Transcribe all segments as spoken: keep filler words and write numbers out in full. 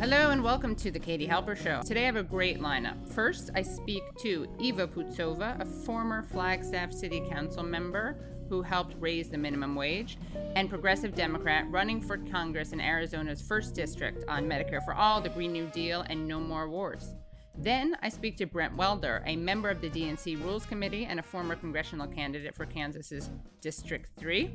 Hello and welcome to the Katie Halper Show. Today I have a great lineup. First, I speak to Eva Putzova, a former Flagstaff City Council member who helped raise the minimum wage, and progressive Democrat running for Congress in Arizona's first district on Medicare for All, the Green New Deal, and no more wars. Then I speak to Brent Welder, a member of the D N C Rules Committee and a former congressional candidate for Kansas's District three.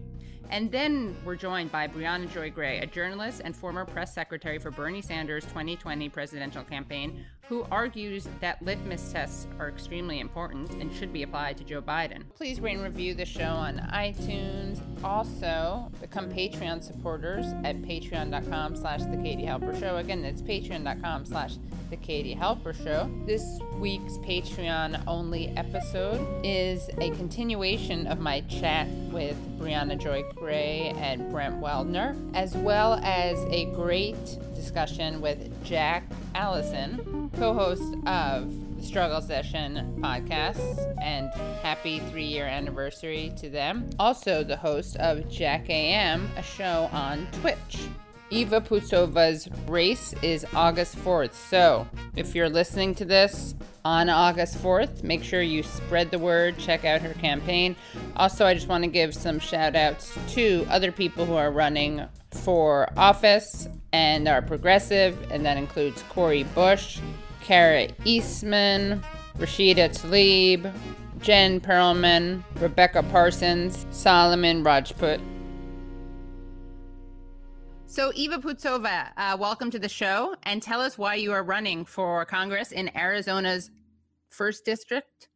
And then we're joined by Briahna Joy Gray, a journalist and former press secretary for Bernie Sanders' twenty twenty presidential campaign, who argues that litmus tests are extremely important and should be applied to Joe Biden. Please rate and review the show on iTunes. Also, become Patreon supporters at patreon.com slash the Katie Halper Show. Again, that's patreon.com slash the Katie Halper Show. This week's Patreon-only episode is a continuation of my chat with Briahna Joy Gray and Brent Welder, as well as a great discussion with Jack Allison, co-host of the Struggle Session Podcast, and happy three-year anniversary to them. Also the host of Jack A M, a show on Twitch. Eva Putzova's race is August fourth, so if you're listening to this on August fourth, make sure you spread the word, check out her campaign. Also, I just want to give some shout-outs to other people who are running for office and are progressive, and that includes Cori Bush, Kara Eastman, Rashida Tlaib, Jen Perlman, Rebecca Parsons, Solomon Rajput. So Eva Putzova, uh, welcome to the show, and tell us why you are running for Congress in Arizona's first district.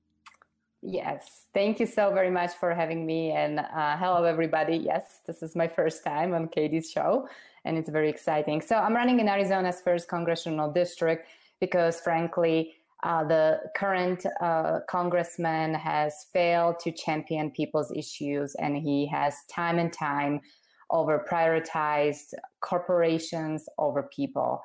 Yes, thank you so very much for having me, and uh, hello everybody. Yes, this is my first time on Katie's show, and it's very exciting. So I'm running in Arizona's first congressional district because, frankly, uh, the current uh, congressman has failed to champion people's issues, and he has time and time over prioritized corporations over people,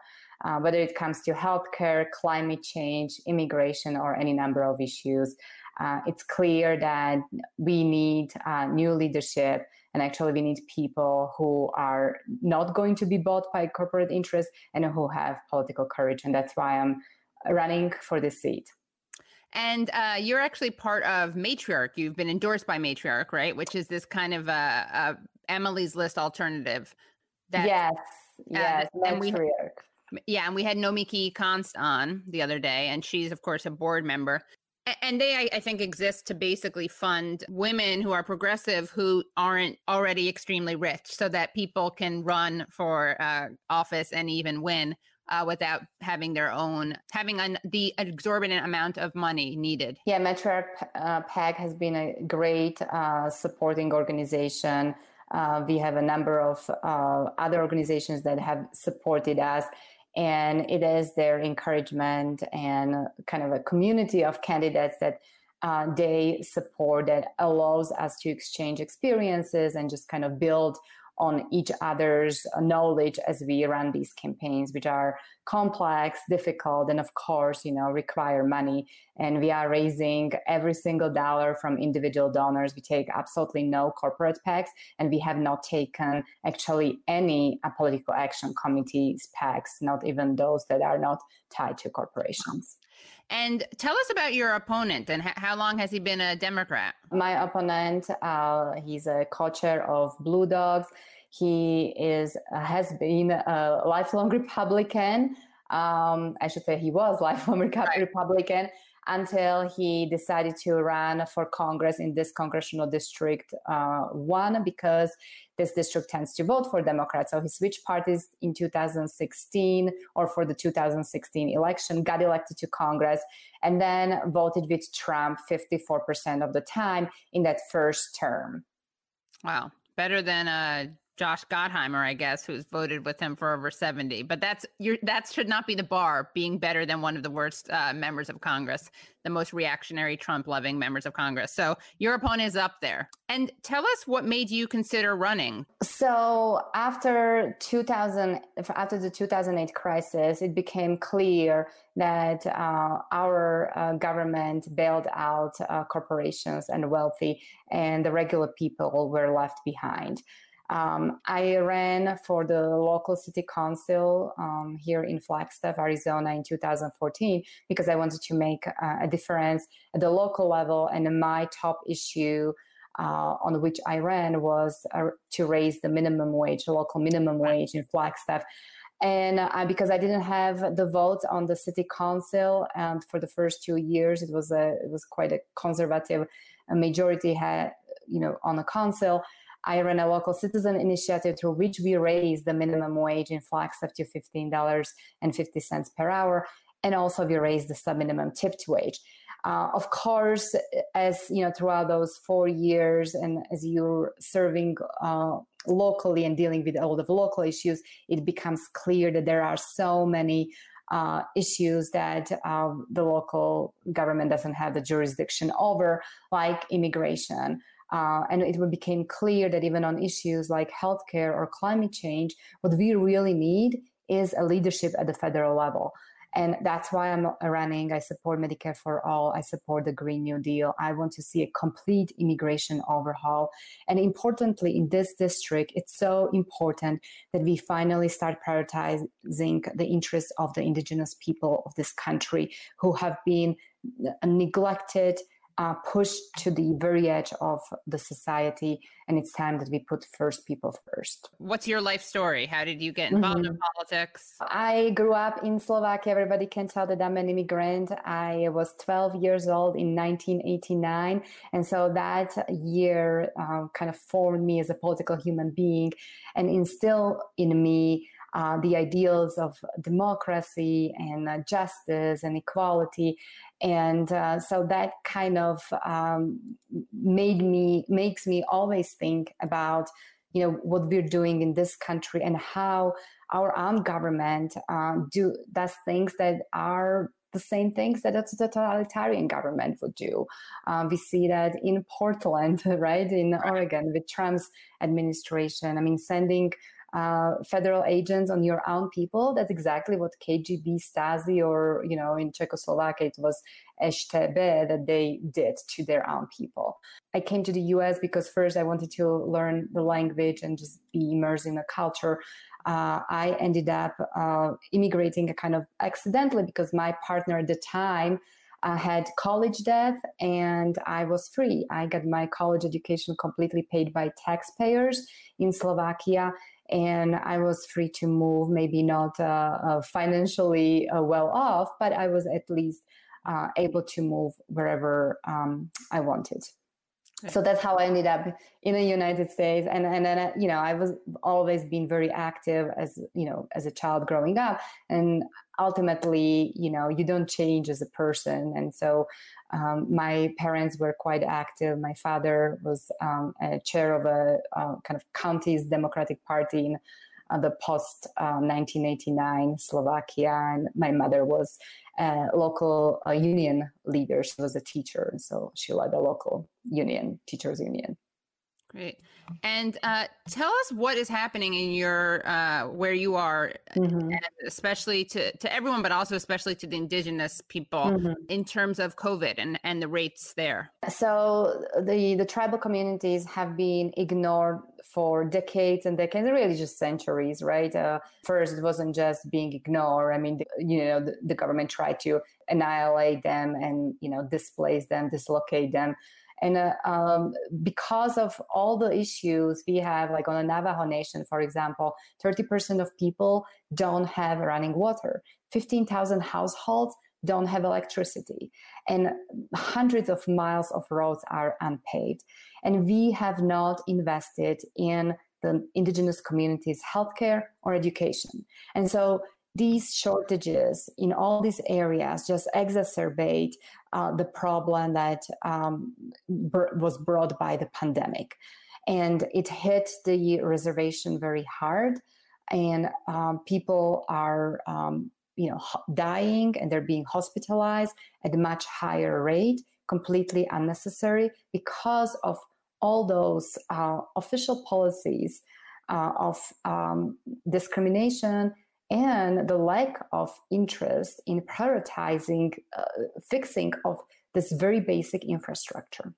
uh, whether it comes to healthcare, climate change, immigration, or any number of issues. Uh, it's clear that we need uh, new leadership, and actually we need people who are not going to be bought by corporate interests and who have political courage. And that's why I'm running for this seat. And uh, you're actually part of Matriarch. You've been endorsed by Matriarch, right? Which is this kind of a, a Emily's List alternative. That, yes, yes, uh, and Matriarch. We, yeah, and we had Nomiki Konst on the other day, and she's, of course, a board member. And they, I think, exist to basically fund women who are progressive who aren't already extremely rich so that people can run for uh, office and even win uh, without having their own, having an, the exorbitant amount of money needed. Yeah, MetroPAC has been a great uh, supporting organization. Uh, we have a number of uh, other organizations that have supported us. And it is their encouragement and kind of a community of candidates that uh, they support that allows us to exchange experiences and just kind of build on each other's knowledge as we run these campaigns, which are complex, difficult, and of course, you know, require money. And we are raising every single dollar from individual donors. We take absolutely no corporate PACs, and we have not taken actually any uh, political action committees PACs, not even those that are not tied to corporations. And tell us about your opponent, and h- how long has he been a Democrat? My opponent, uh, he's a co-chair of Blue Dogs. He is has been a lifelong Republican. Um, I should say he was lifelong right. Republican until he decided to run for Congress in this congressional district uh, one, because this district tends to vote for Democrats. So he switched parties in two thousand sixteen, or for the two thousand sixteen election, got elected to Congress, and then voted with Trump fifty-four percent of the time in that first term. Wow. Better than uh, Josh Gottheimer, I guess, who's voted with him for over seventy. But that's your, that should not be the bar, being better than one of the worst uh, members of Congress, the most reactionary, Trump-loving members of Congress. So your opponent is up there. And tell us what made you consider running. So after two thousand, after the two thousand eight crisis, it became clear that uh, our uh, government bailed out uh, corporations and wealthy, and the regular people were left behind. Um, I ran for the local city council um, here in Flagstaff, Arizona in two thousand fourteen, because I wanted to make uh, a difference at the local level. And my top issue uh, on which I ran was uh, to raise the minimum wage, local minimum wage in Flagstaff. And I, because I didn't have the vote on the city council, and for the first two years, it was a it was quite a conservative majority had, you know, on the council. I ran a local citizen initiative through which we raised the minimum wage in Flagstaff to fifteen dollars and fifty cents per hour, and also we raised the subminimum tipped wage. Uh, of course, as you know, throughout those four years, and as you're serving uh, locally and dealing with all the local issues, it becomes clear that there are so many uh, issues that uh, the local government doesn't have the jurisdiction over, like immigration. Uh, and it became clear that even on issues like healthcare or climate change, what we really need is a leadership at the federal level. And that's why I'm running. I support Medicare for All. I support the Green New Deal. I want to see a complete immigration overhaul. And importantly, in this district, it's so important that we finally start prioritizing the interests of the indigenous people of this country who have been neglected, uh, pushed to the very edge of the society. And it's time that we put first people first. What's your life story? How did you get involved mm-hmm. in politics? I grew up in Slovakia. Everybody can tell that I'm an immigrant. I was twelve years old in nineteen eighty-nine. And so that year uh, kind of formed me as a political human being and instilled in me Uh, the ideals of democracy and uh, justice and equality. And uh, so that kind of um, made me, makes me always think about, you know, what we're doing in this country and how our own government um, do, does things that are the same things that a totalitarian government would do. Um, we see that in Portland, right, in Oregon with Trump's administration. I mean, sending Uh, federal agents on your own people. That's exactly what K G B, Stasi, or, you know, in Czechoslovakia, it was S T B that they did to their own people. I came to the U S because first I wanted to learn the language and just be immersed in the culture. Uh, I ended up uh, immigrating kind of accidentally because my partner at the time I had college debt and I was free. I got my college education completely paid by taxpayers in Slovakia, and I was free to move, maybe not uh, uh, financially uh, well off, but I was at least uh, able to move wherever um, I wanted. So that's how I ended up in the United States. And and then, you know, I was always been very active as, you know, as a child growing up. And ultimately, you know, you don't change as a person. And so um, my parents were quite active. My father was um, a chair of a uh, kind of county's Democratic Party in uh, the post uh, nineteen eighty-nine Slovakia. And my mother was a local uh, union leader. She was a teacher. And so she led a local union, teachers union. Great. And uh, tell us what is happening in your, uh, where you are, mm-hmm. especially to, to everyone, but also especially to the indigenous people mm-hmm. in terms of COVID and, and the rates there. So the, the tribal communities have been ignored for decades and decades, really just centuries, right? Uh, first, it wasn't just being ignored. I mean, the, you know, the, the government tried to annihilate them and, you know, displace them, dislocate them. And uh, um, because of all the issues we have, like on the Navajo Nation, for example, thirty percent of people don't have running water. fifteen thousand households don't have electricity. And hundreds of miles of roads are unpaved. And we have not invested in the indigenous communities' healthcare or education. And so these shortages in all these areas just exacerbate uh, the problem that um, br- was brought by the pandemic. And it hit the reservation very hard. And um, people are um, you know, ho- dying and they're being hospitalized at a much higher rate, completely unnecessary because of all those uh, official policies uh, of um, discrimination and the lack of interest in prioritizing uh, fixing of this very basic infrastructure.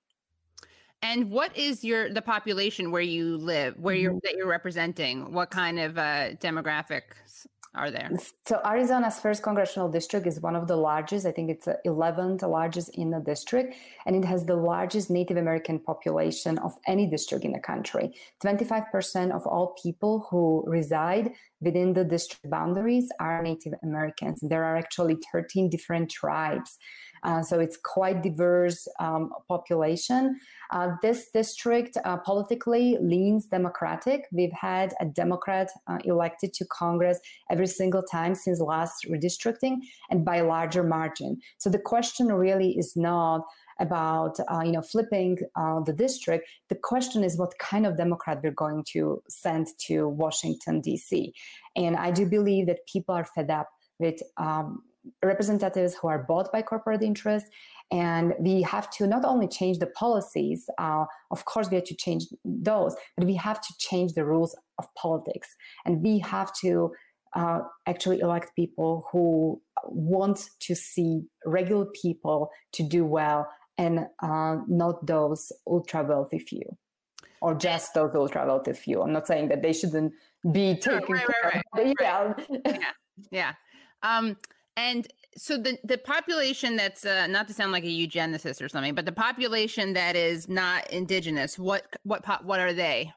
And what is your the population where you live, where you're that you're representing? What kind of uh, demographics are there? So Arizona's first congressional district is one of the largest. I think it's the eleventh largest in the district, and it has the largest Native American population of any district in the country. twenty-five percent of all people who reside within the district boundaries are Native Americans. There are actually thirteen different tribes. Uh, so it's quite diverse um, population. Uh, this district uh, politically leans Democratic. We've had a Democrat uh, elected to Congress every single time since last redistricting, and by a larger margin. So the question really is not about uh, you know flipping uh, the district. The question is what kind of Democrat we're going to send to Washington, D C. And I do believe that people are fed up with um, representatives who are bought by corporate interests. And we have to not only change the policies, uh, of course we have to change those, but we have to change the rules of politics. And we have to uh, actually elect people who want to see regular people to do well, and uh, not those ultra wealthy few, or just those ultra wealthy few. I'm not saying that they shouldn't be taken right, care right, right, of. Right. Yeah. yeah. Um, and so the, the population that's uh, not to sound like a eugenicist or something, but the population that is not indigenous, what what what are they?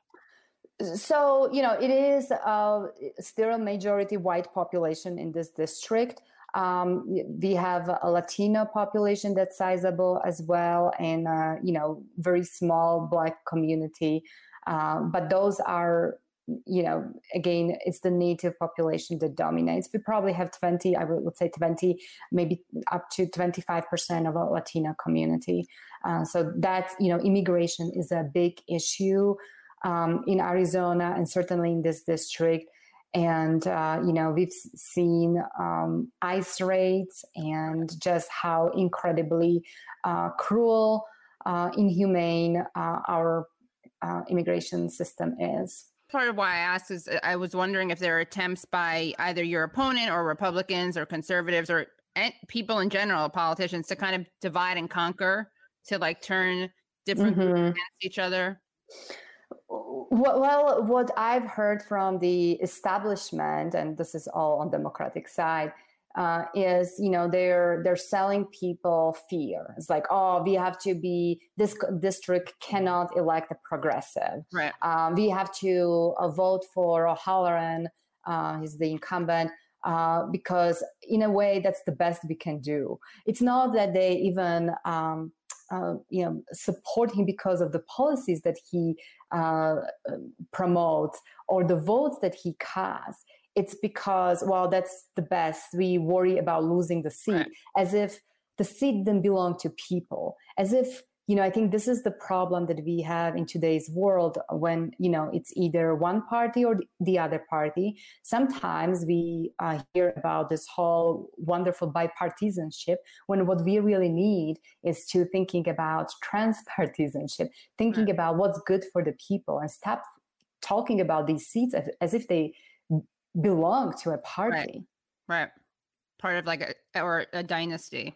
So, you know, it is uh, still a majority white population in this district. Um, we have a Latino population that's sizable as well, and, uh, you know, very small Black community. Uh, but those are, you know, again, it's the Native population that dominates. We probably have twenty, I would say twenty, maybe up to twenty-five percent of our Latino community. Uh, so that's, you know, immigration is a big issue um, in Arizona, and certainly in this district. And, uh, you know, we've seen um, ICE raids, and just how incredibly uh, cruel, uh, inhumane uh, our uh, immigration system is. Part of why I asked is I was wondering if there are attempts by either your opponent or Republicans or conservatives or people in general, politicians, to kind of divide and conquer, to like turn different mm-hmm. groups against each other. Well, what I've heard from the establishment, and this is all on Democratic side, uh, is, you know, they're they're selling people fear. It's like, oh, we have to be, this district cannot elect a progressive. Right. Um, we have to uh, vote for O'Halloran, uh, he's the incumbent, uh, because in a way that's the best we can do. It's not that they even... Um, Uh, you know, support him because of the policies that he uh, promotes or the votes that he casts. It's because, well, that's the best. We worry about losing the seat, right. As if the seat didn't belong to people. As if, you know, I think this is the problem that we have in today's world when, you know, it's either one party or the other party. Sometimes we uh, hear about this whole wonderful bipartisanship when what we really need is to thinking about transpartisanship, thinking about what's good for the people, and stop talking about these seats as, as if they belong to a party. Right. Right. Part of like a, or a dynasty.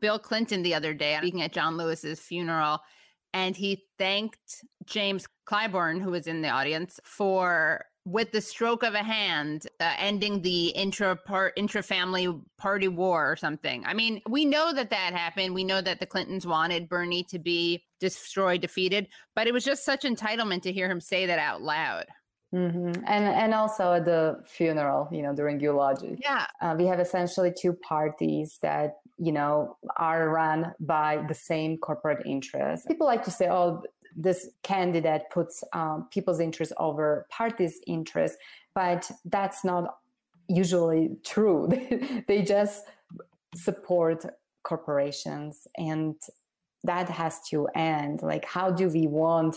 Bill Clinton the other day, speaking at John Lewis's funeral, and he thanked James Clyburn, who was in the audience, for, with the stroke of a hand, uh, ending the intra part, intra-family party war or something. I mean, we know that that happened. We know that the Clintons wanted Bernie to be destroyed, defeated, but it was just such entitlement to hear him say that out loud. Mm-hmm. And and also at the funeral, you know, during eulogy. Yeah. Uh, we have essentially two parties that, you know, are run by the same corporate interests. People like to say, oh, this candidate puts um, people's interests over parties' interests, but that's not usually true. They just support corporations, and that has to end. Like, how do we want...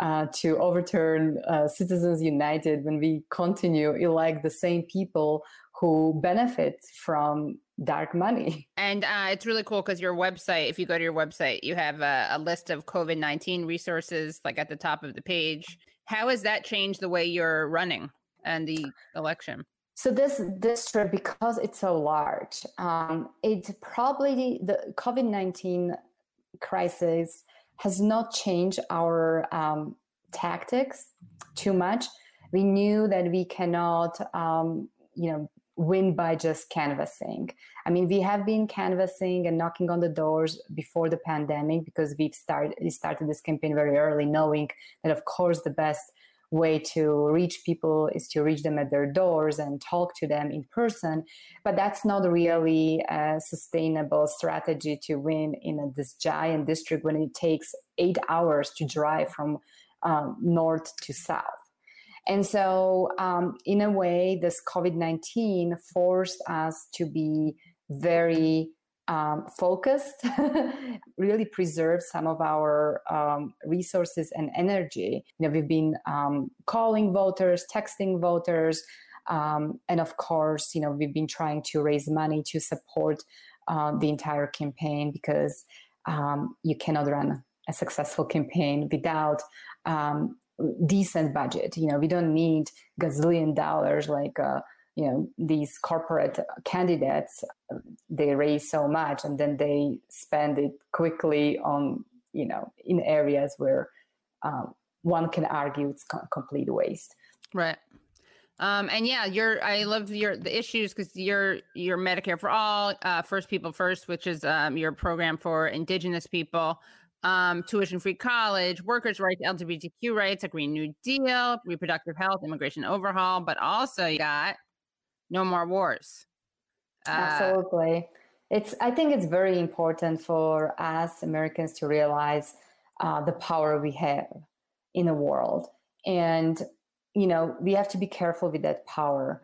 Uh, to overturn uh, Citizens United when we continue elect the same people who benefit from dark money. And uh, it's really cool because your website, if you go to your website, you have a, a list of COVID nineteen resources like at the top of the page. How has that changed the way you're running and the election? So this district, because it's so large, um, it probably, the COVID nineteen crisis has not changed our um, tactics too much. We knew that we cannot, um, you know, win by just canvassing. I mean, we have been canvassing and knocking on the doors before the pandemic because we've started we started this campaign very early, knowing that, of course, the best way to reach people is to reach them at their doors and talk to them in person. But that's not really a sustainable strategy to win in a, this giant district when it takes eight hours to drive from um, north to south. And so um, in a way, this COVID nineteen forced us to be very um, focused, really preserve some of our um, resources and energy. You know, we've been um, calling voters, texting voters, um, and of course, you know, we've been trying to raise money to support uh, the entire campaign because um, you cannot run a successful campaign without um decent budget. You know, we don't need gazillion dollars like, uh, you know, these corporate candidates. They raise so much and then they spend it quickly on, you know, in areas where um, one can argue it's complete waste. Right. Um, and yeah, you're, I love your, the issues because you're, you're Medicare for All, uh, First People First, which is um, your program for Indigenous people. Um, tuition-free college, workers' rights, L G B T Q rights, a Green New Deal, reproductive health, immigration overhaul, but also you got no more wars. Uh, Absolutely. It's. I think it's very important for us Americans to realize uh, the power we have in the world. And, you know, we have to be careful with that power.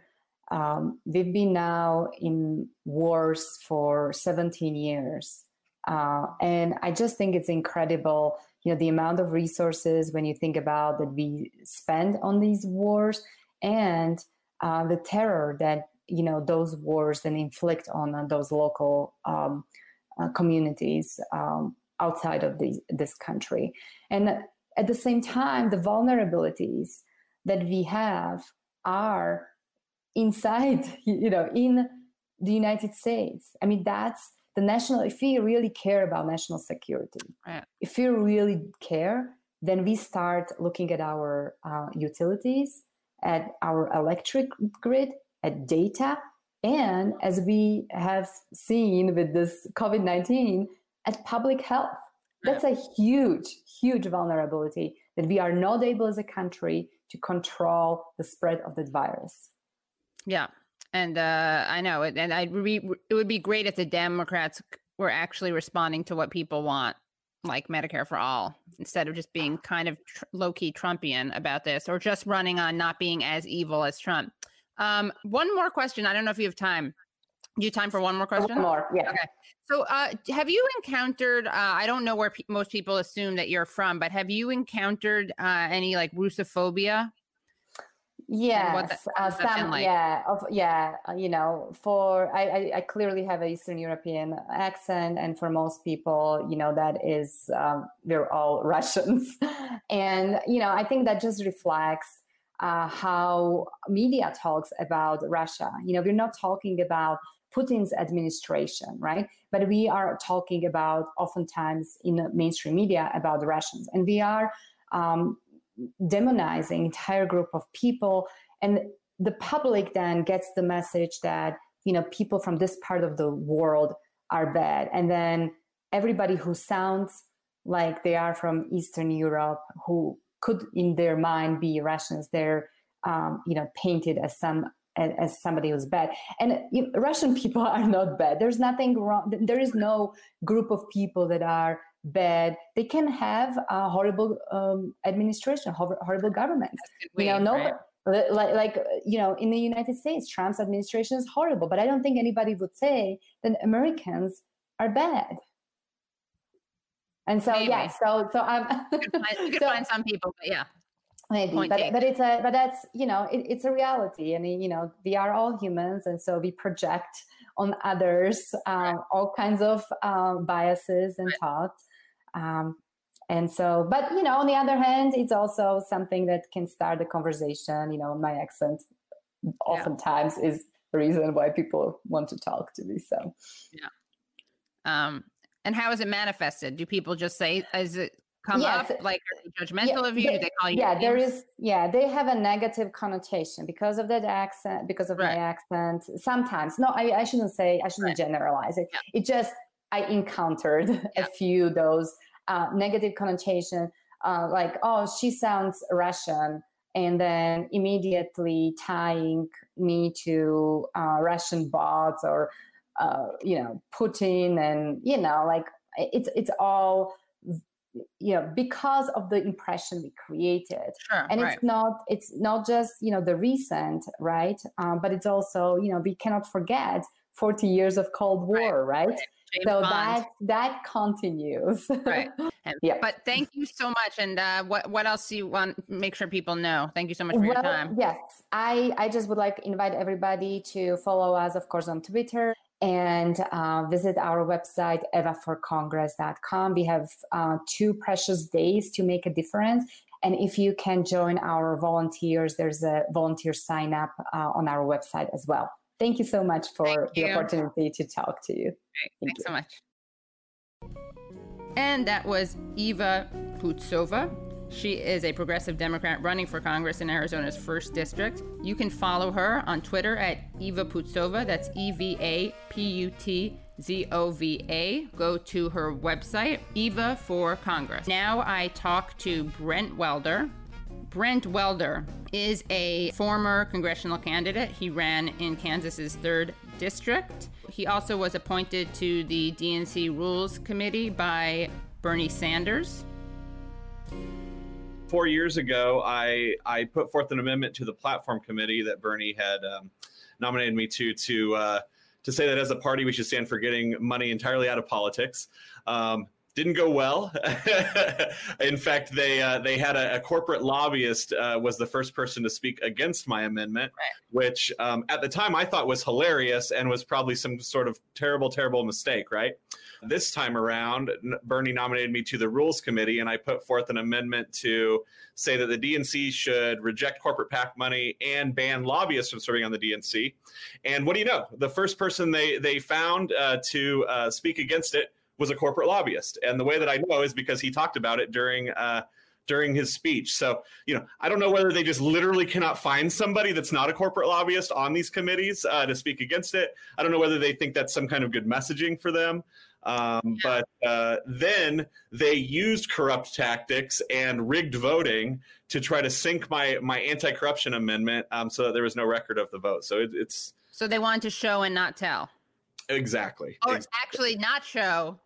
Um, we've been now in wars for seventeen years. Uh, and I just think it's incredible, you know, the amount of resources when you think about that we spend on these wars and uh, the terror that, you know, those wars then inflict on uh, those local um, uh, communities um, outside of the, this country. And at the same time, the vulnerabilities that we have are inside, you know, in the United States. I mean, that's the national, if we really care about national security, right. If we really care, then we start looking at our uh, utilities, at our electric grid, at data, and as we have seen with this COVID nineteen, at public health. That's a huge, huge vulnerability that we are not able as a country to control the spread of the virus. Yeah. And uh, I know, and I'd re- it would be great if the Democrats were actually responding to what people want, like Medicare for All, instead of just being kind of tr- low-key Trumpian about this, or just running on not being as evil as Trump. Um, one more question. I don't know if you have time. Do you have time for one more question? One more, yeah. Okay. So uh, have you encountered, uh, I don't know where pe- most people assume that you're from, but have you encountered uh, any like Russophobia? Yes, that, uh, some, like. yeah, of, yeah, you know, for, I, I, I clearly have an Eastern European accent, and for most people, you know, that is, um, we're all Russians. And, you know, I think that just reflects uh, how media talks about Russia. You know, we're not talking about Putin's administration, right? But we are talking about, oftentimes in the mainstream media, about the Russians. And we are, um, demonizing entire group of people, and the public then gets the message that, you know, people from this part of the world are bad, and then everybody who sounds like they are from Eastern Europe, who could in their mind be Russians, they're um, you know, painted as some as somebody who's bad. And you know, Russian people are not bad. There's nothing wrong. There is no group of people that are bad. They can have a horrible um, administration, horrible government. You know, no, right? like, like, you know, in the United States, Trump's administration is horrible, but I don't think anybody would say that Americans are bad. And so, anyway, yeah, so, so I'm. You could find, you could so, find some people, but yeah. Maybe, but, but it's a, but that's, you know, it, it's a reality. And, you know, we are all humans. And so we project on others uh, right. all kinds of uh, biases and right. thoughts. Um, and so, but, you know, on the other hand, it's also something that can start the conversation. You know, my accent oftentimes yeah. is the reason why people want to talk to me. So, yeah. Um, and how is it manifested? Do people just say, is it come yes. up? Like, are they judgmental yeah, of you? They, Do they call you? Yeah, names? there is. Yeah, they have a negative connotation because of that accent, because of right. my accent. Sometimes, no, I, I shouldn't say. I shouldn't right. generalize it. Yeah. It just I encountered yeah. a few of those uh, negative connotation, uh, like, oh, she sounds Russian, and then immediately tying me to uh, Russian bots or uh, you know, Putin, and you know, like it's it's all. you know, because of the impression we created. Sure, and right. it's not, it's not just, you know, the recent, right? Um, but it's also, you know, we cannot forget forty years of Cold War, right? right? So Bond. that, that continues. Right. And, yeah. But thank you so much. And uh, what, what else do you want, make sure people know? Thank you so much for well, your time. Yes. I, I just would like to invite everybody to follow us, of course, on Twitter. And uh, visit our website, eva for congress dot com. We have uh, two precious days to make a difference. And if you can join our volunteers, there's a volunteer sign up uh, on our website as well. Thank you so much for the opportunity to talk to you. Great. Thank Thanks you. so much. And that was Eva Putzova. She is a progressive Democrat running for Congress in Arizona's first district. You can follow her on Twitter at Eva Putzova. That's E V A P U T Z O V A. Go to her website, Eva for Congress. Now I talk to Brent Welder. Brent Welder is a former congressional candidate. He ran in Kansas's third district. He also was appointed to the D N C Rules Committee by Bernie Sanders. Four years ago, I, I put forth an amendment to the platform committee that Bernie had um, nominated me to to uh, to say that as a party, we should stand for getting money entirely out of politics. Um, didn't go well. In fact, they uh, they had a, a corporate lobbyist uh, was the first person to speak against my amendment, right. which um, at the time I thought was hilarious and was probably some sort of terrible, terrible mistake. Right. This time around, Bernie nominated me to the Rules Committee, and I put forth an amendment to say that the D N C should reject corporate PAC money and ban lobbyists from serving on the D N C. And what do you know? The first person they, they found uh, to uh, speak against it was a corporate lobbyist. And the way that I know is because he talked about it during uh, during his speech. So, you know, I don't know whether they just literally cannot find somebody that's not a corporate lobbyist on these committees uh, to speak against it. I don't know whether they think that's some kind of good messaging for them. Um, but uh, then they used corrupt tactics and rigged voting to try to sink my my anti-corruption amendment um, so that there was no record of the vote. So it, it's so they wanted to show and not tell. Exactly. Or exactly. actually not show.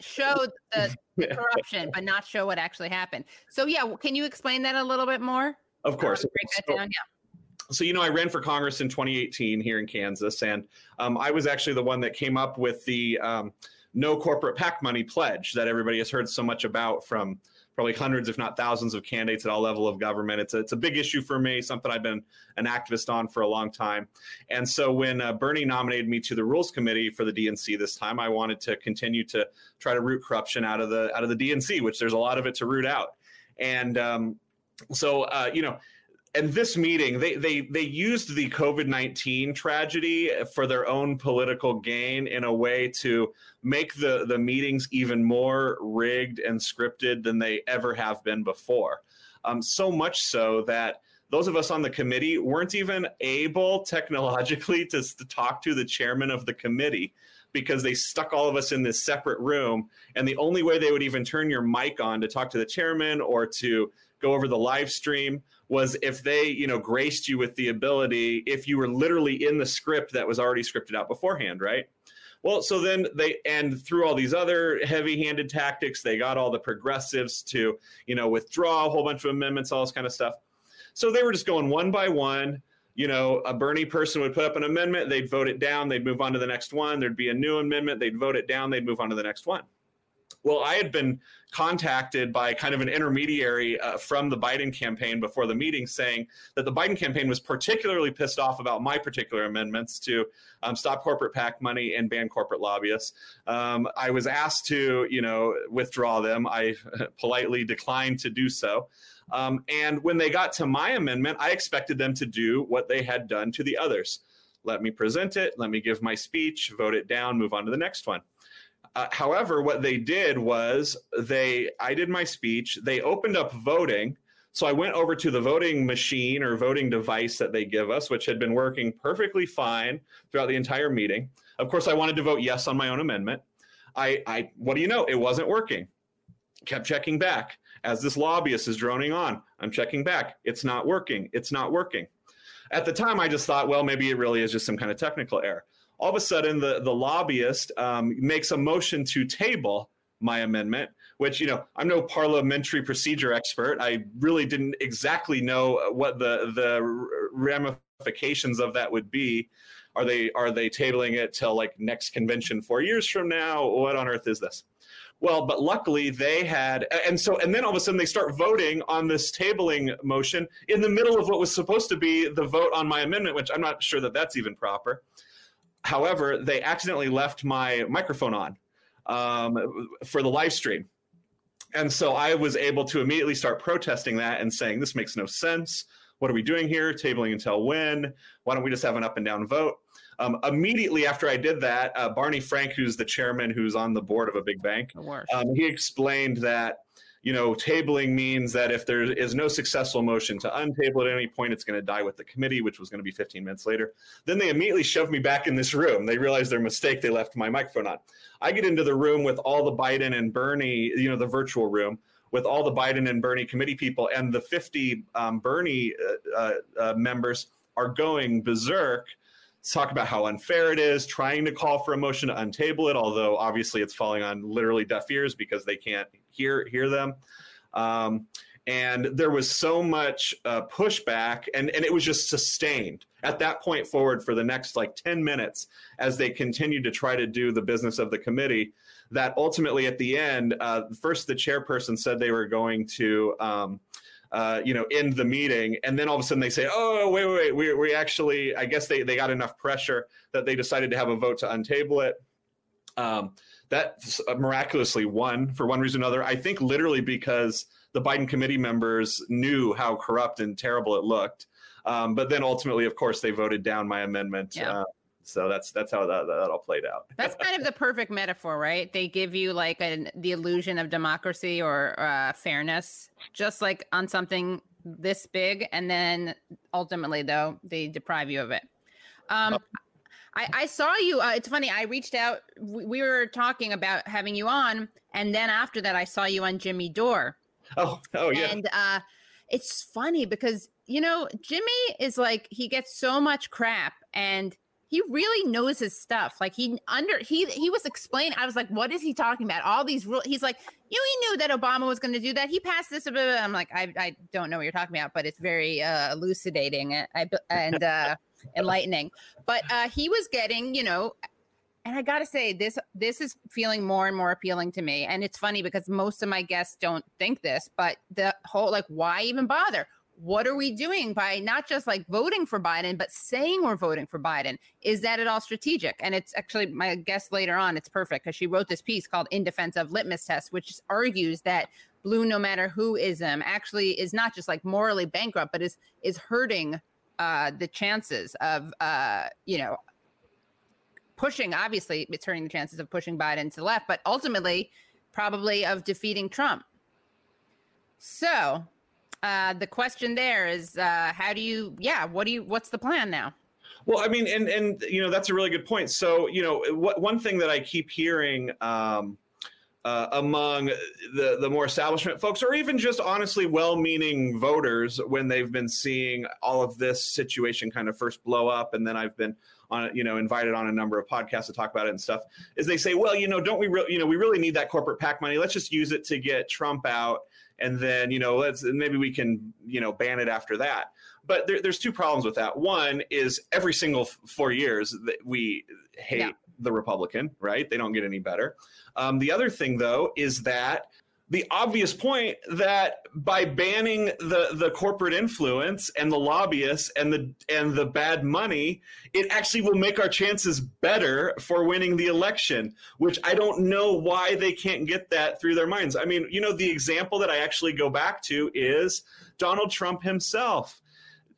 show the, the corruption, but not show what actually happened. So yeah, can you explain that a little bit more? Of course. Break that so, down, yeah. So, you know, I ran for Congress in twenty eighteen here in Kansas, and um, I was actually the one that came up with the um, no corporate PAC money pledge that everybody has heard so much about from probably hundreds, if not thousands of candidates at all level of government. It's a, it's a big issue for me, something I've been an activist on for a long time. And so when uh, Bernie nominated me to the Rules Committee for the D N C this time, I wanted to continue to try to root corruption out of the out of the D N C, which there's a lot of it to root out. And um, so, uh, you know, and this meeting, they they they used the COVID nineteen tragedy for their own political gain in a way to make the, the meetings even more rigged and scripted than they ever have been before. Um, so much so that those of us on the committee weren't even able technologically to, to talk to the chairman of the committee because they stuck all of us in this separate room. And the only way they would even turn your mic on to talk to the chairman or to go over the live stream was if they, you know, graced you with the ability, if you were literally in the script that was already scripted out beforehand, right? Well, so then they, and through all these other heavy-handed tactics, they got all the progressives to, you know, withdraw a whole bunch of amendments, all this kind of stuff. So they were just going one by one. You know, a Bernie person would put up an amendment, they'd vote it down, they'd move on to the next one. There'd be a new amendment, they'd vote it down, they'd move on to the next one. Well, I had been contacted by kind of an intermediary uh, from the Biden campaign before the meeting saying that the Biden campaign was particularly pissed off about my particular amendments to um, stop corporate PAC money and ban corporate lobbyists. Um, I was asked to, you know, withdraw them. I politely declined to do so. Um, and when they got to my amendment, I expected them to do what they had done to the others. Let me present it. Let me give my speech, vote it down, move on to the next one. Uh, however, what they did was they, I did my speech, they opened up voting. So I went over to the voting machine or voting device that they give us, which had been working perfectly fine throughout the entire meeting. Of course, I wanted to vote yes on my own amendment. I, I what do you know? It wasn't working. Kept checking back. As this lobbyist is droning on, I'm checking back. It's not working. It's not working. At the time, I just thought, well, maybe it really is just some kind of technical error. All of a sudden, the, the lobbyist um, makes a motion to table my amendment, which, you know, I'm no parliamentary procedure expert. I really didn't exactly know what the the ramifications of that would be. Are they are they tabling it till like next convention four years from now? What on earth is this? Well, but luckily they had, and so, and then all of a sudden they start voting on this tabling motion in the middle of what was supposed to be the vote on my amendment, which I'm not sure that that's even proper. However, they accidentally left my microphone on um, for the live stream. And so I was able to immediately start protesting that and saying, this makes no sense. What are we doing here? Tabling until when? Why don't we just have an up and down vote? Um, immediately after I did that, uh, Barney Frank, who's the chairman, who's on the board of a big bank, um, he explained that, you know, tabling means that if there is no successful motion to untable at any point, it's going to die with the committee, which was going to be fifteen minutes later. Then they immediately shoved me back in this room. They realized their mistake. They left my microphone on. I get into the room with all the Biden and Bernie, you know, the virtual room with all the Biden and Bernie committee people, and the fifty um, Bernie uh, uh, members are going berserk. Talk about how unfair it is, trying to call for a motion to untable it, although obviously it's falling on literally deaf ears because they can't hear hear them. Um, and there was so much uh, pushback, and, and it was just sustained at that point forward for the next like ten minutes as they continued to try to do the business of the committee, that ultimately at the end, uh, first the chairperson said they were going to um, Uh, you know, end the meeting. And then all of a sudden they say, oh, wait, wait, wait, we, we actually, I guess they, they got enough pressure that they decided to have a vote to untable it. Um, that miraculously won for one reason or another. I think literally because the Biden committee members knew how corrupt and terrible it looked. Um, but then ultimately, of course, they voted down my amendment. Yeah. Uh, so that's that's how that, that all played out. That's kind of the perfect metaphor, right? They give you like an, the illusion of democracy or uh, fairness, just like on something this big. And then ultimately, though, they deprive you of it. Um, oh. I, I saw you. Uh, it's funny. I reached out. We, we were talking about having you on. And then after that, I saw you on Jimmy Dore. Oh, oh yeah. And uh, it's funny because, you know, Jimmy is like, he gets so much crap and he really knows his stuff. Like he under he he was explaining. I was like, "What is he talking about? All these rules." He's like, "You know, he knew that Obama was going to do that. He passed this." Blah, blah. I'm like, I, "I don't know what you're talking about, but it's very uh, elucidating and, and uh, enlightening." But uh, he was getting, you know, and I gotta say this this is feeling more and more appealing to me. And it's funny because most of my guests don't think this, but the whole like, why even bother? What are we doing by not just like voting for Biden, but saying we're voting for Biden? Is that at all strategic? And it's actually my guest later on. It's perfect because she wrote this piece called In Defense of Litmus Test, which argues that blue no matter whoism actually is not just like morally bankrupt, but is is hurting uh, the chances of, uh, you know, pushing. Obviously, it's hurting the chances of pushing Biden to the left, but ultimately probably of defeating Trump. So. Uh, the question there is, uh, how do you, yeah, what do you, what's the plan now? Well, I mean, and, and, you know, that's a really good point. So, you know, what, one thing that I keep hearing, um, uh, among the, the more establishment folks, or even just honestly, well-meaning voters, when they've been seeing all of this situation kind of first blow up. And then I've been on, you know, invited on a number of podcasts to talk about it and stuff, is they say, well, you know, don't we really, you know, we really need that corporate PAC money. Let's just use it to get Trump out. And then, you know, let's maybe we can, you know, ban it after that. But there, there's two problems with that. One is every single f- four years that we hate yeah. the Republican, right? They don't get any better. Um, the other thing, though, is that the obvious point that by banning the, the corporate influence and the lobbyists and the and the bad money, it actually will make our chances better for winning the election, which I don't know why they can't get that through their minds. I mean, you know, the example that I actually go back to is Donald Trump himself.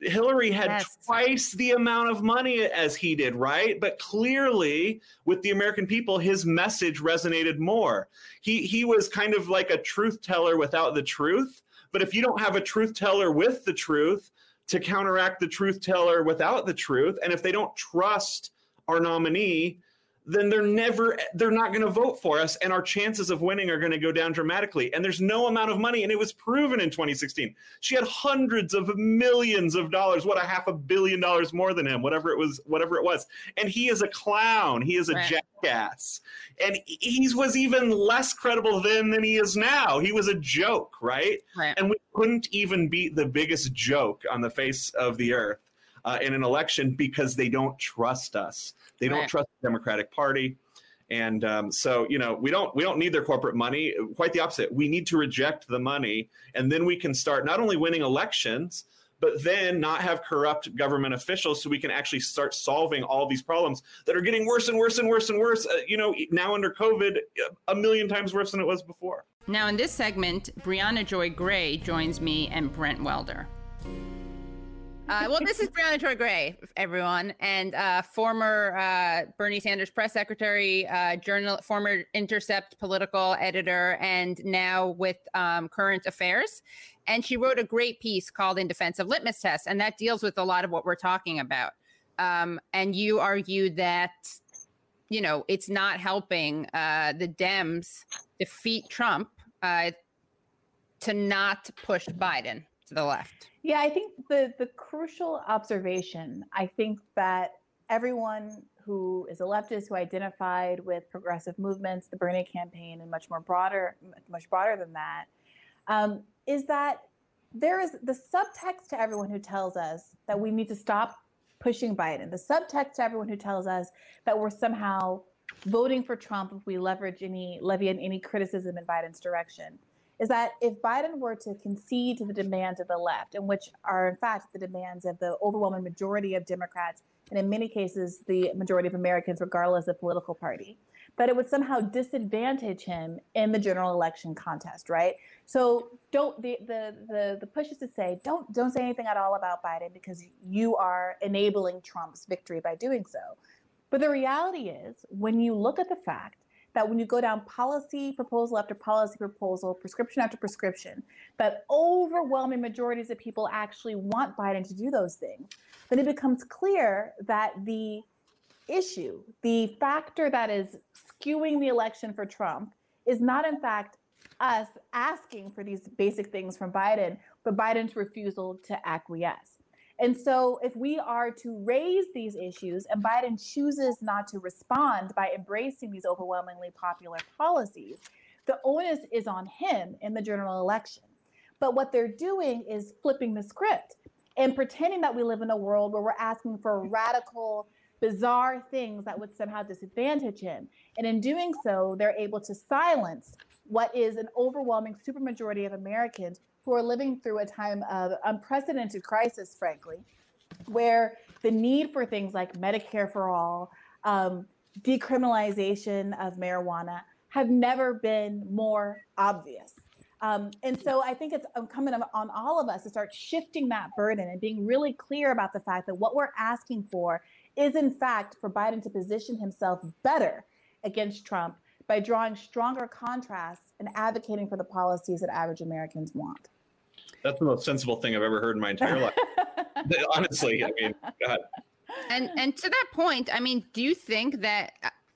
Hillary had yes. twice the amount of money as he did, right? But clearly, with the American people, his message resonated more. He he was kind of like a truth teller without the truth. But if you don't have a truth teller with the truth to counteract the truth teller without the truth, and if they don't trust our nominee, then they're never, they're not going to vote for us. And our chances of winning are going to go down dramatically. And there's no amount of money. And it was proven in twenty sixteen. She had hundreds of millions of dollars, what a half a billion dollars more than him, whatever it was, whatever it was. And he is a clown. He is a right. jackass. And he was even less credible then than he is now. He was a joke, right? right? And we couldn't even beat the biggest joke on the face of the earth uh, in an election because they don't trust us. They don't right. trust the Democratic Party. And um, so, you know, we don't we don't need their corporate money. Quite the opposite. We need to reject the money. And then we can start not only winning elections, but then not have corrupt government officials so we can actually start solving all these problems that are getting worse and worse and worse and worse. Uh, you know, now under COVID, a million times worse than it was before. Now, in this segment, Briahna Joy Gray joins me and Brent Welder. Uh, well, this is Briahna Joy Gray, everyone, and uh, former uh, Bernie Sanders press secretary, uh, journal, former Intercept political editor, and now with um, Current Affairs. And she wrote a great piece called In Defense of Litmus Tests, and that deals with a lot of what we're talking about. Um, and you argue that, you know, it's not helping uh, the Dems defeat Trump uh, to not push Biden to the left. Yeah, I think the, the crucial observation, I think that everyone who is a leftist, who identified with progressive movements, the Bernie campaign, and much more broader, much broader than that, um, is that there is the subtext to everyone who tells us that we need to stop pushing Biden, the subtext to everyone who tells us that we're somehow voting for Trump if we leverage any, levy any criticism in Biden's direction. Is that if Biden were to concede to the demands of the left, and which are in fact the demands of the overwhelming majority of Democrats, and in many cases, the majority of Americans, regardless of political party, that it would somehow disadvantage him in the general election contest, right? So don't the the the, the push is to say, don't don't say anything at all about Biden because you are enabling Trump's victory by doing so. But the reality is, when you look at the fact that when you go down policy proposal after policy proposal, prescription after prescription, that overwhelming majorities of people actually want Biden to do those things, then it becomes clear that the issue, the factor that is skewing the election for Trump is not, in fact, us asking for these basic things from Biden, but Biden's refusal to acquiesce. And so if we are to raise these issues and Biden chooses not to respond by embracing these overwhelmingly popular policies, the onus is on him in the general election. But what they're doing is flipping the script and pretending that we live in a world where we're asking for radical, bizarre things that would somehow disadvantage him. And in doing so, they're able to silence what is an overwhelming supermajority of Americans who are living through a time of unprecedented crisis, frankly, where the need for things like Medicare for all, um, decriminalization of marijuana have never been more obvious. Um, and so I think it's incumbent on all of us to start shifting that burden and being really clear about the fact that what we're asking for is, in fact, for Biden to position himself better against Trump by drawing stronger contrasts and advocating for the policies that average Americans want. That's the most sensible thing I've ever heard in my entire life. Honestly, I mean, God. And and to that point, I mean, do you think that,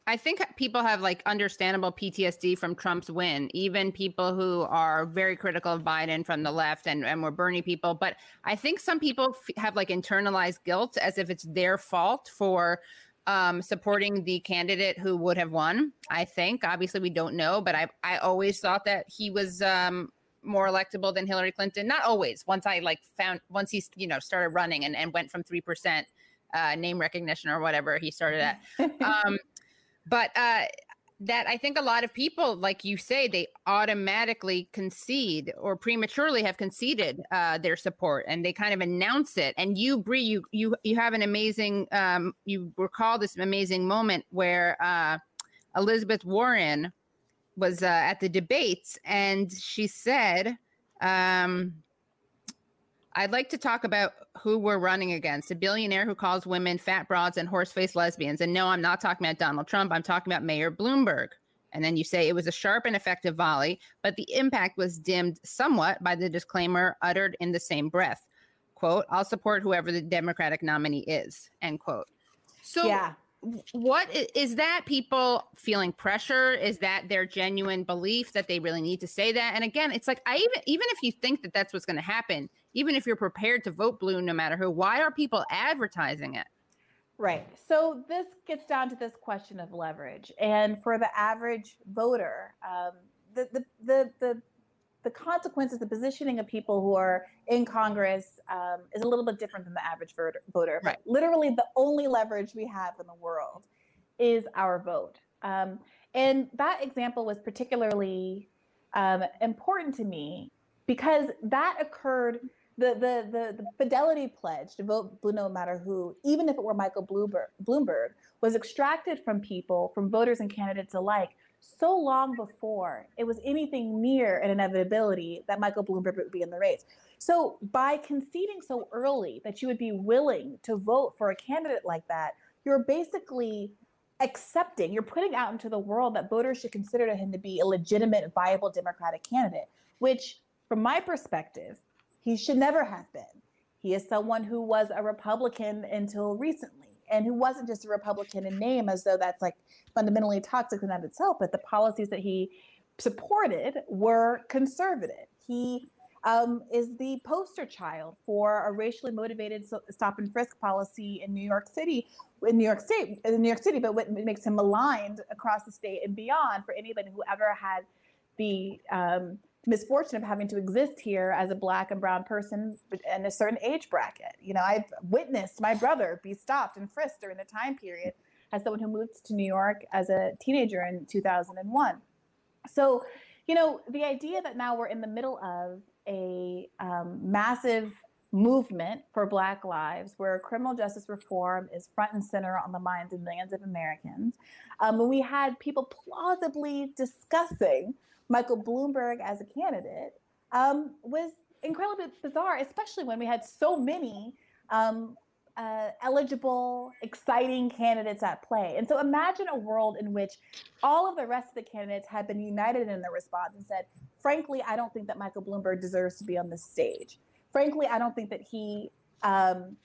I think people have like understandable P T S D from Trump's win, even people who are very critical of Biden from the left and, and were Bernie people. But I think some people f- have like internalized guilt as if it's their fault for Um, supporting the candidate who would have won, I think. Obviously, we don't know, but I I always thought that he was um, more electable than Hillary Clinton. Not always. Once I like found, once he, you know, started running and, and went from three percent uh, name recognition or whatever he started at. Um, but uh, that I think a lot of people, like you say, they automatically concede or prematurely have conceded uh, their support, and they kind of announce it. And you, Bri, you you you have an amazing, um, you recall this amazing moment where uh, Elizabeth Warren was uh, at the debates, and she said, um, I'd like to talk about who we're running against, a billionaire who calls women fat broads and horse-faced lesbians. And no, I'm not talking about Donald Trump. I'm talking about Mayor Bloomberg. And then you say it was a sharp and effective volley, but the impact was dimmed somewhat by the disclaimer uttered in the same breath. Quote, I'll support whoever the Democratic nominee is, end quote. So yeah. What is that? People feeling pressure? Is that their genuine belief that they really need to say that? And again, it's like, I even even if you think that that's what's going to happen, even if you're prepared to vote blue, no matter who, why are people advertising it? Right. So this gets down to this question of leverage. And for the average voter, um, the, the the the the consequences, the positioning of people who are in Congress um, is a little bit different than the average voter. Right. Literally, the only leverage we have in the world is our vote. Um, and that example was particularly um, important to me because that occurred. The, the the the Fidelity Pledge to vote blue no matter who, even if it were Michael Bloomberg, Bloomberg, was extracted from people, from voters and candidates alike, so long before it was anything near an inevitability that Michael Bloomberg would be in the race. So by conceding so early that you would be willing to vote for a candidate like that, you're basically accepting, you're putting out into the world that voters should consider him to be a legitimate, viable Democratic candidate, which, from my perspective, he should never have been. He is someone who was a Republican until recently, and who wasn't just a Republican in name, as though that's like fundamentally toxic in and of itself, but the policies that he supported were conservative. He um, is the poster child for a racially motivated stop and frisk policy in New York City, in New York State, in New York City, but what makes him maligned across the state and beyond for anybody who ever had the um, misfortune of having to exist here as a black and brown person in a certain age bracket. You know, I've witnessed my brother be stopped and frisked during the time period as someone who moved to New York as a teenager in two thousand one. So, you know, the idea that now we're in the middle of a um, massive movement for Black lives, where criminal justice reform is front and center on the minds of millions of Americans. Um, when we had people plausibly discussing Michael Bloomberg as a candidate um, was incredibly bizarre, especially when we had so many um, uh, eligible, exciting candidates at play. And so imagine a world in which all of the rest of the candidates had been united in their response and said, frankly, I don't think that Michael Bloomberg deserves to be on this stage. Frankly, I don't think that he um,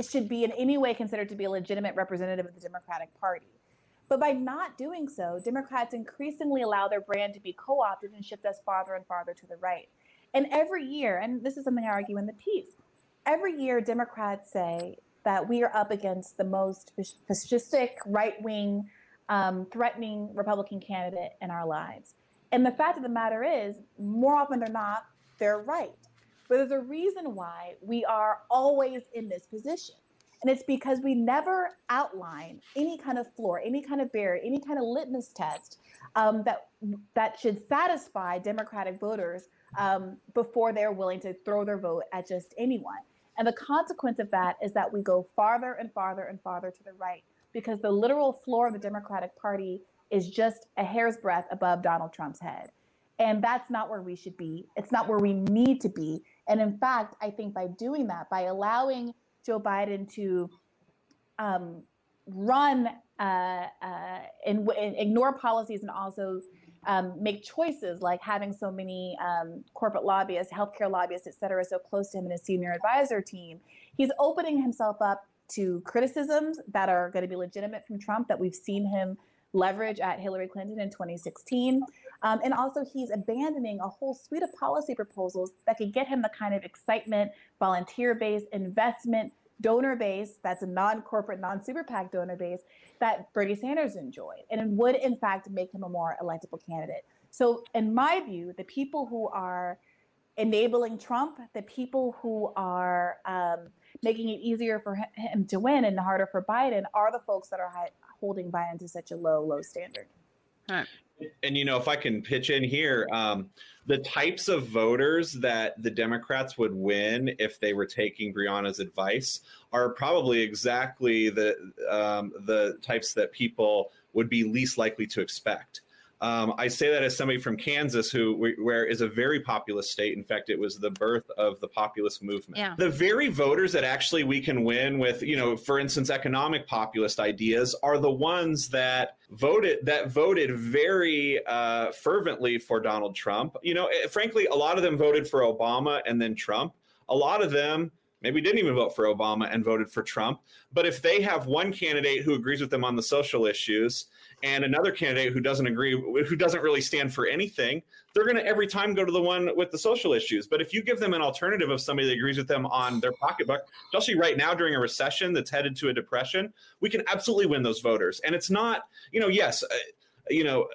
should be in any way considered to be a legitimate representative of the Democratic Party. But by not doing so, Democrats increasingly allow their brand to be co-opted and shift us farther and farther to the right. And every year, and this is something I argue in the piece, every year Democrats say that we are up against the most fascistic, right-wing, um, threatening Republican candidate in our lives. And the fact of the matter is, more often than not, they're right. But there's a reason why we are always in this position. And it's because we never outline any kind of floor, any kind of barrier, any kind of litmus test um, that that should satisfy Democratic voters um, before they're willing to throw their vote at just anyone. And the consequence of that is that we go farther and farther and farther to the right, because the literal floor of the Democratic Party is just a hair's breadth above Donald Trump's head. And that's not where we should be. It's not where we need to be. And in fact, I think by doing that, by allowing Joe Biden to um, run uh, uh, and, and ignore policies and also um, make choices like having so many um, corporate lobbyists, healthcare lobbyists, et cetera, so close to him and his senior advisor team, he's opening himself up to criticisms that are going to be legitimate from Trump that we've seen him leverage at Hillary Clinton in twenty sixteen. Um, and also he's abandoning a whole suite of policy proposals that could get him the kind of excitement, volunteer base, investment, donor base, that's a non-corporate, non-super PAC donor base that Bernie Sanders enjoyed and would in fact make him a more electable candidate. So in my view, the people who are enabling Trump, the people who are um, making it easier for him to win and harder for Biden are the folks that are high, holding Biden to such a low, low standard. Huh. And, you know, if I can pitch in here, um, the types of voters that the Democrats would win if they were taking Briahna's advice are probably exactly the um, the types that people would be least likely to expect. Um, I say that as somebody from Kansas, who where is a very populist state. In fact, it was the birth of the populist movement. Yeah. The very voters that actually we can win with, you know, for instance, economic populist ideas are the ones that voted that voted very uh, fervently for Donald Trump. You know, it, frankly, a lot of them voted for Obama and then Trump. A lot of them maybe didn't even vote for Obama and voted for Trump. But if they have one candidate who agrees with them on the social issues and another candidate who doesn't agree, who doesn't really stand for anything, they're going to every time go to the one with the social issues. But if you give them an alternative of somebody that agrees with them on their pocketbook, especially right now during a recession that's headed to a depression, we can absolutely win those voters. And it's not, you know, yes, uh, you know,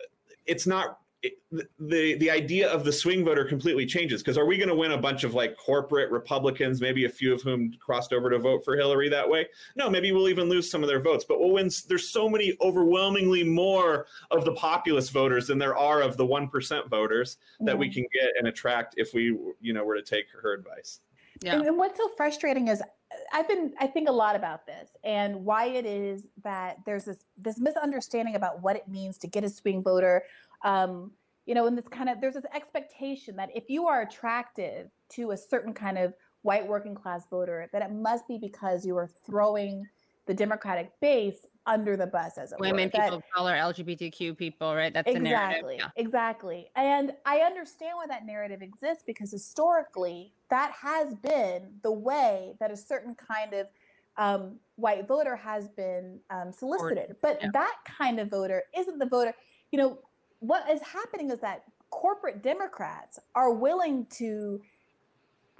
it's not. It, the the idea of the swing voter completely changes, because are we going to win a bunch of like corporate Republicans, maybe a few of whom crossed over to vote for Hillary that way? No, maybe we'll even lose some of their votes, but we'll win. There's so many overwhelmingly more of the populist voters than there are of the one percent voters mm-hmm. that we can get and attract if we, you know, were to take her advice. Yeah. And, and what's so frustrating is I've been, I think a lot about this and why it is that there's this, this misunderstanding about what it means to get a swing voter. Um, you know, and this kind of, there's this expectation that if you are attractive to a certain kind of white working class voter, that it must be because you are throwing the Democratic base under the bus, as it were. Women, people of color, L G B T Q people, right? That's the narrative. Exactly, yeah. exactly. And I understand why that narrative exists, because historically that has been the way that a certain kind of um, white voter has been um, solicited. Or, but yeah. that kind of voter isn't the voter, you know. What is happening is that corporate Democrats are willing to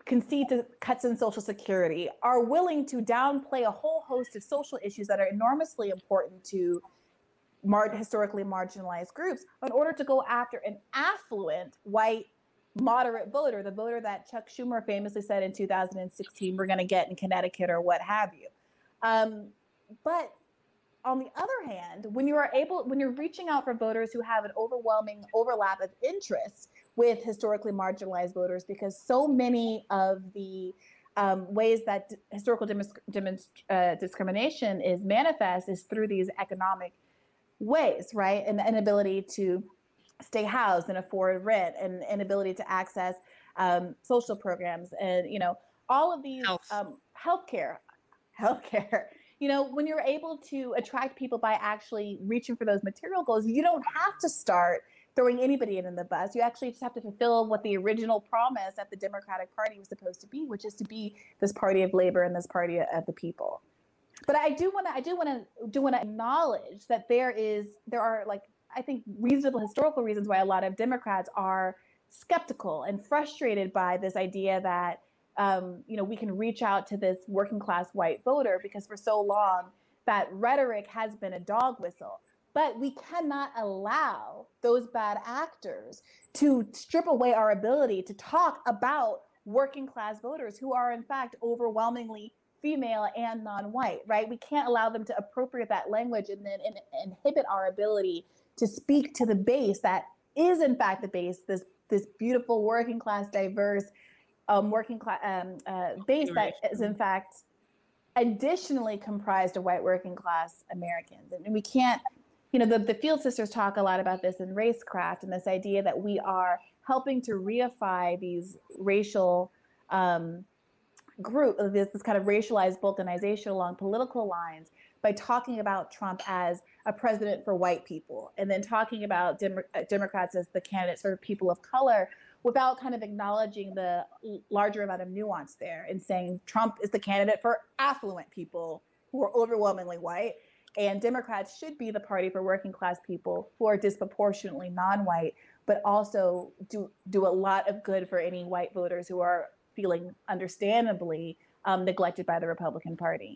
concede to cuts in Social Security, are willing to downplay a whole host of social issues that are enormously important to mar- historically marginalized groups in order to go after an affluent white moderate voter, the voter that Chuck Schumer famously said in two thousand sixteen, we're going to get in Connecticut or what have you. Um, but on the other hand, when you are able, when you're reaching out for voters who have an overwhelming overlap of interests with historically marginalized voters, because so many of the um, ways that d- historical dim- dim- uh, discrimination is manifest is through these economic ways, right? And the inability to stay housed and afford rent, and inability to access um, social programs, and you know all of these health. um, healthcare, healthcare. You know, when you're able to attract people by actually reaching for those material goals, you don't have to start throwing anybody in the bus. You actually just have to fulfill what the original promise that the Democratic Party was supposed to be, which is to be this party of labor and this party of the people. But I do want to, I do want to, do want to acknowledge that there is, there are like, I think reasonable historical reasons why a lot of Democrats are skeptical and frustrated by this idea that Um, you know, we can reach out to this working class white voter, because for so long that rhetoric has been a dog whistle. But we cannot allow those bad actors to strip away our ability to talk about working class voters who are, in fact, overwhelmingly female and non-white, right? We can't allow them to appropriate that language and then in- inhibit our ability to speak to the base that is, in fact, the base, this, this beautiful working class, diverse Um, working class um, uh, base that is, in fact, additionally comprised of white working class Americans. And we can't, you know, the, the Field Sisters talk a lot about this in Racecraft, and this idea that we are helping to reify these racial um, group, this, this kind of racialized balkanization along political lines by talking about Trump as a president for white people, and then talking about Dem- Democrats as the candidates for people of color, without kind of acknowledging the larger amount of nuance there and saying Trump is the candidate for affluent people who are overwhelmingly white, and Democrats should be the party for working class people who are disproportionately non-white, but also do do a lot of good for any white voters who are feeling understandably um, neglected by the Republican Party.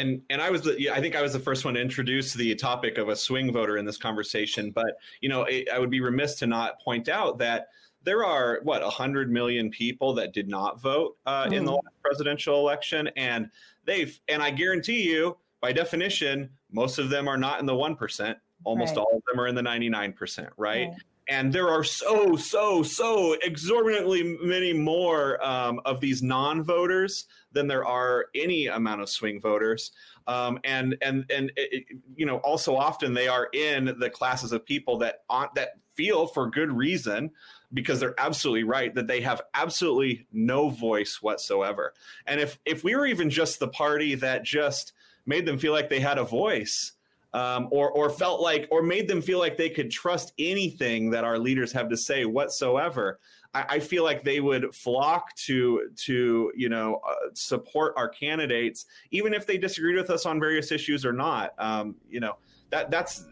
And and I was the, yeah, I think I was the first one to introduce the topic of a swing voter in this conversation. But, you know, it, I would be remiss to not point out that there are, what, one hundred million people that did not vote uh, mm-hmm. in the last presidential election. And they've and I guarantee you, by definition, most of them are not in the one percent. Almost right. All of them are in the ninety-nine percent. Right. right. And there are so, so, so exorbitantly many more um, of these non-voters than there are any amount of swing voters. Um, and and and it, you know, also often they are in the classes of people that aren't, that feel for good reason, because they're absolutely right, that they have absolutely no voice whatsoever. And if if we were even just the party that just made them feel like they had a voice, um, or or felt like, or made them feel like they could trust anything that our leaders have to say whatsoever, I, I feel like they would flock to to you know uh, support our candidates, even if they disagreed with us on various issues or not. Um, you know that that's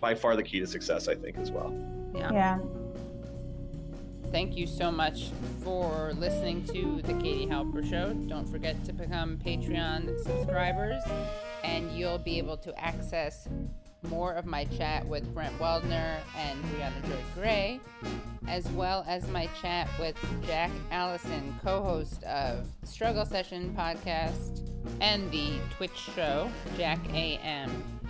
by far the key to success, I think, as well. Yeah. Yeah. Thank you so much for listening to The Katie Halper Show. Don't forget to become Patreon subscribers, and you'll be able to access more of my chat with Brent Welder and Briahna Joy Gray, as well as my chat with Jack Allison, co-host of Struggle Session Podcast and the Twitch show, Jack A M.